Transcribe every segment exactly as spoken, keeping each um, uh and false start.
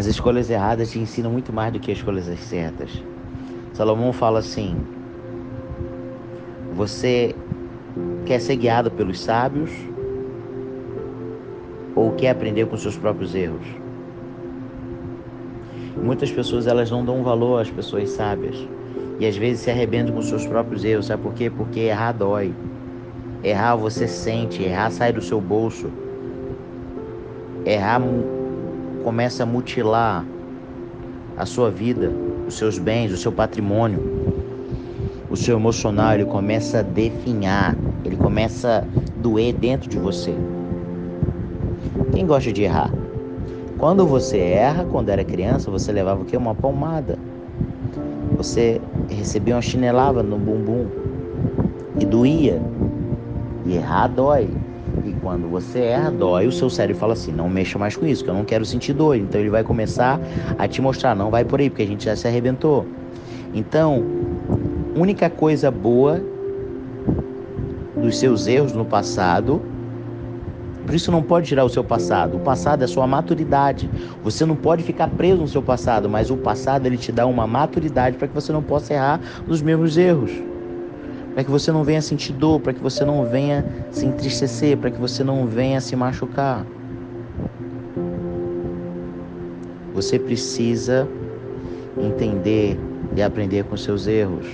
As escolhas erradas te ensinam muito mais do que as escolhas certas. Salomão fala assim: você quer ser guiado pelos sábios ou quer aprender com seus próprios erros? Muitas pessoas, elas não dão valor às pessoas sábias e às vezes se arrebentam com seus próprios erros. Sabe por quê? Porque errar dói. Errar você sente, errar sai do seu bolso. Errar começa a mutilar a sua vida, os seus bens, o seu patrimônio. O seu emocional, ele começa a definhar, ele começa a doer dentro de você. Quem gosta de errar? Quando você erra, quando era criança, você levava o quê? Uma palmada. Você recebia uma chinelada no bumbum e doía. E errar dói. E quando você erra, dói. O seu cérebro fala assim: não mexa mais com isso, que eu não quero sentir dor. Então ele vai começar a te mostrar: não vai por aí, porque a gente já se arrebentou. Então, única coisa boa dos seus erros no passado. Por isso não pode tirar o seu passado. O passado é a sua maturidade. Você não pode ficar preso no seu passado, mas o passado ele te dá uma maturidade para que você não possa errar nos mesmos erros. Para que você não venha sentir dor, para que você não venha se entristecer, para que você não venha se machucar. Você precisa entender e aprender com seus erros.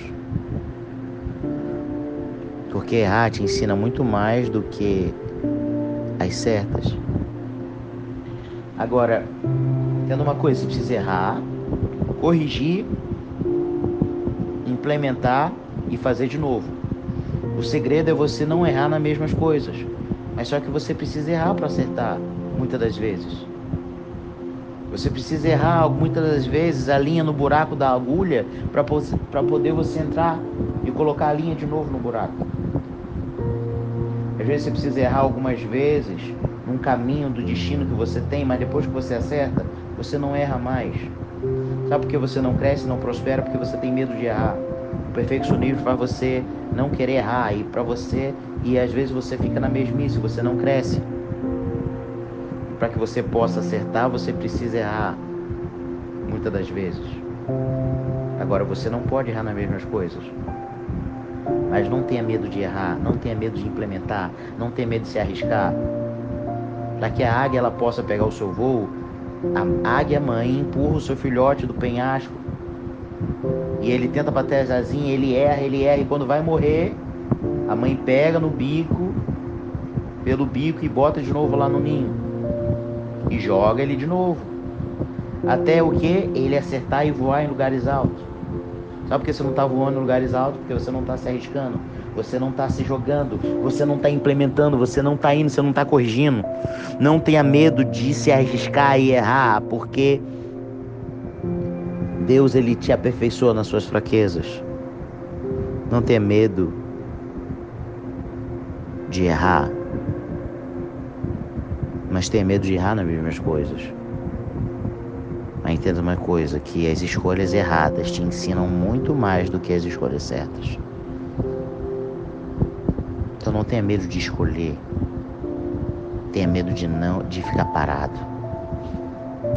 Porque errar te ensina muito mais do que as certas. Agora, tendo uma coisa, você precisa errar, corrigir, implementar e fazer de novo. O segredo é você não errar nas mesmas coisas, mas só que você precisa errar para acertar, muitas das vezes. Você precisa errar, muitas das vezes, a linha no buraco da agulha para para poder você entrar e colocar a linha de novo no buraco. Às vezes você precisa errar algumas vezes num caminho do destino que você tem, mas depois que você acerta, você não erra mais. Sabe por que você não cresce, não prospera? Porque você tem medo de errar. O perfeccionismo faz você não querer errar e para você e às vezes você fica na mesmice, você não cresce. Para que você possa acertar, você precisa errar muitas das vezes. Agora, você não pode errar nas mesmas coisas. Mas não tenha medo de errar, não tenha medo de implementar, não tenha medo de se arriscar. Para que a águia ela possa pegar o seu voo, a águia mãe empurra o seu filhote do penhasco. E ele tenta bater as asinhas, ele erra, ele erra, e quando vai morrer, a mãe pega no bico, pelo bico e bota de novo lá no ninho. E joga ele de novo. Até o que? Ele acertar e voar em lugares altos. Sabe por que você não está voando em lugares altos? Porque você não está se arriscando, você não está se jogando, você não está implementando, você não está indo, você não está corrigindo. Não tenha medo de se arriscar e errar, porque Deus ele te aperfeiçoa nas suas fraquezas. Não tenha medo de errar, mas tenha medo de errar nas mesmas coisas. Mas entenda uma coisa, que as escolhas erradas te ensinam muito mais do que as escolhas certas. Então não tenha medo de escolher. Tenha medo de, não, de ficar parado.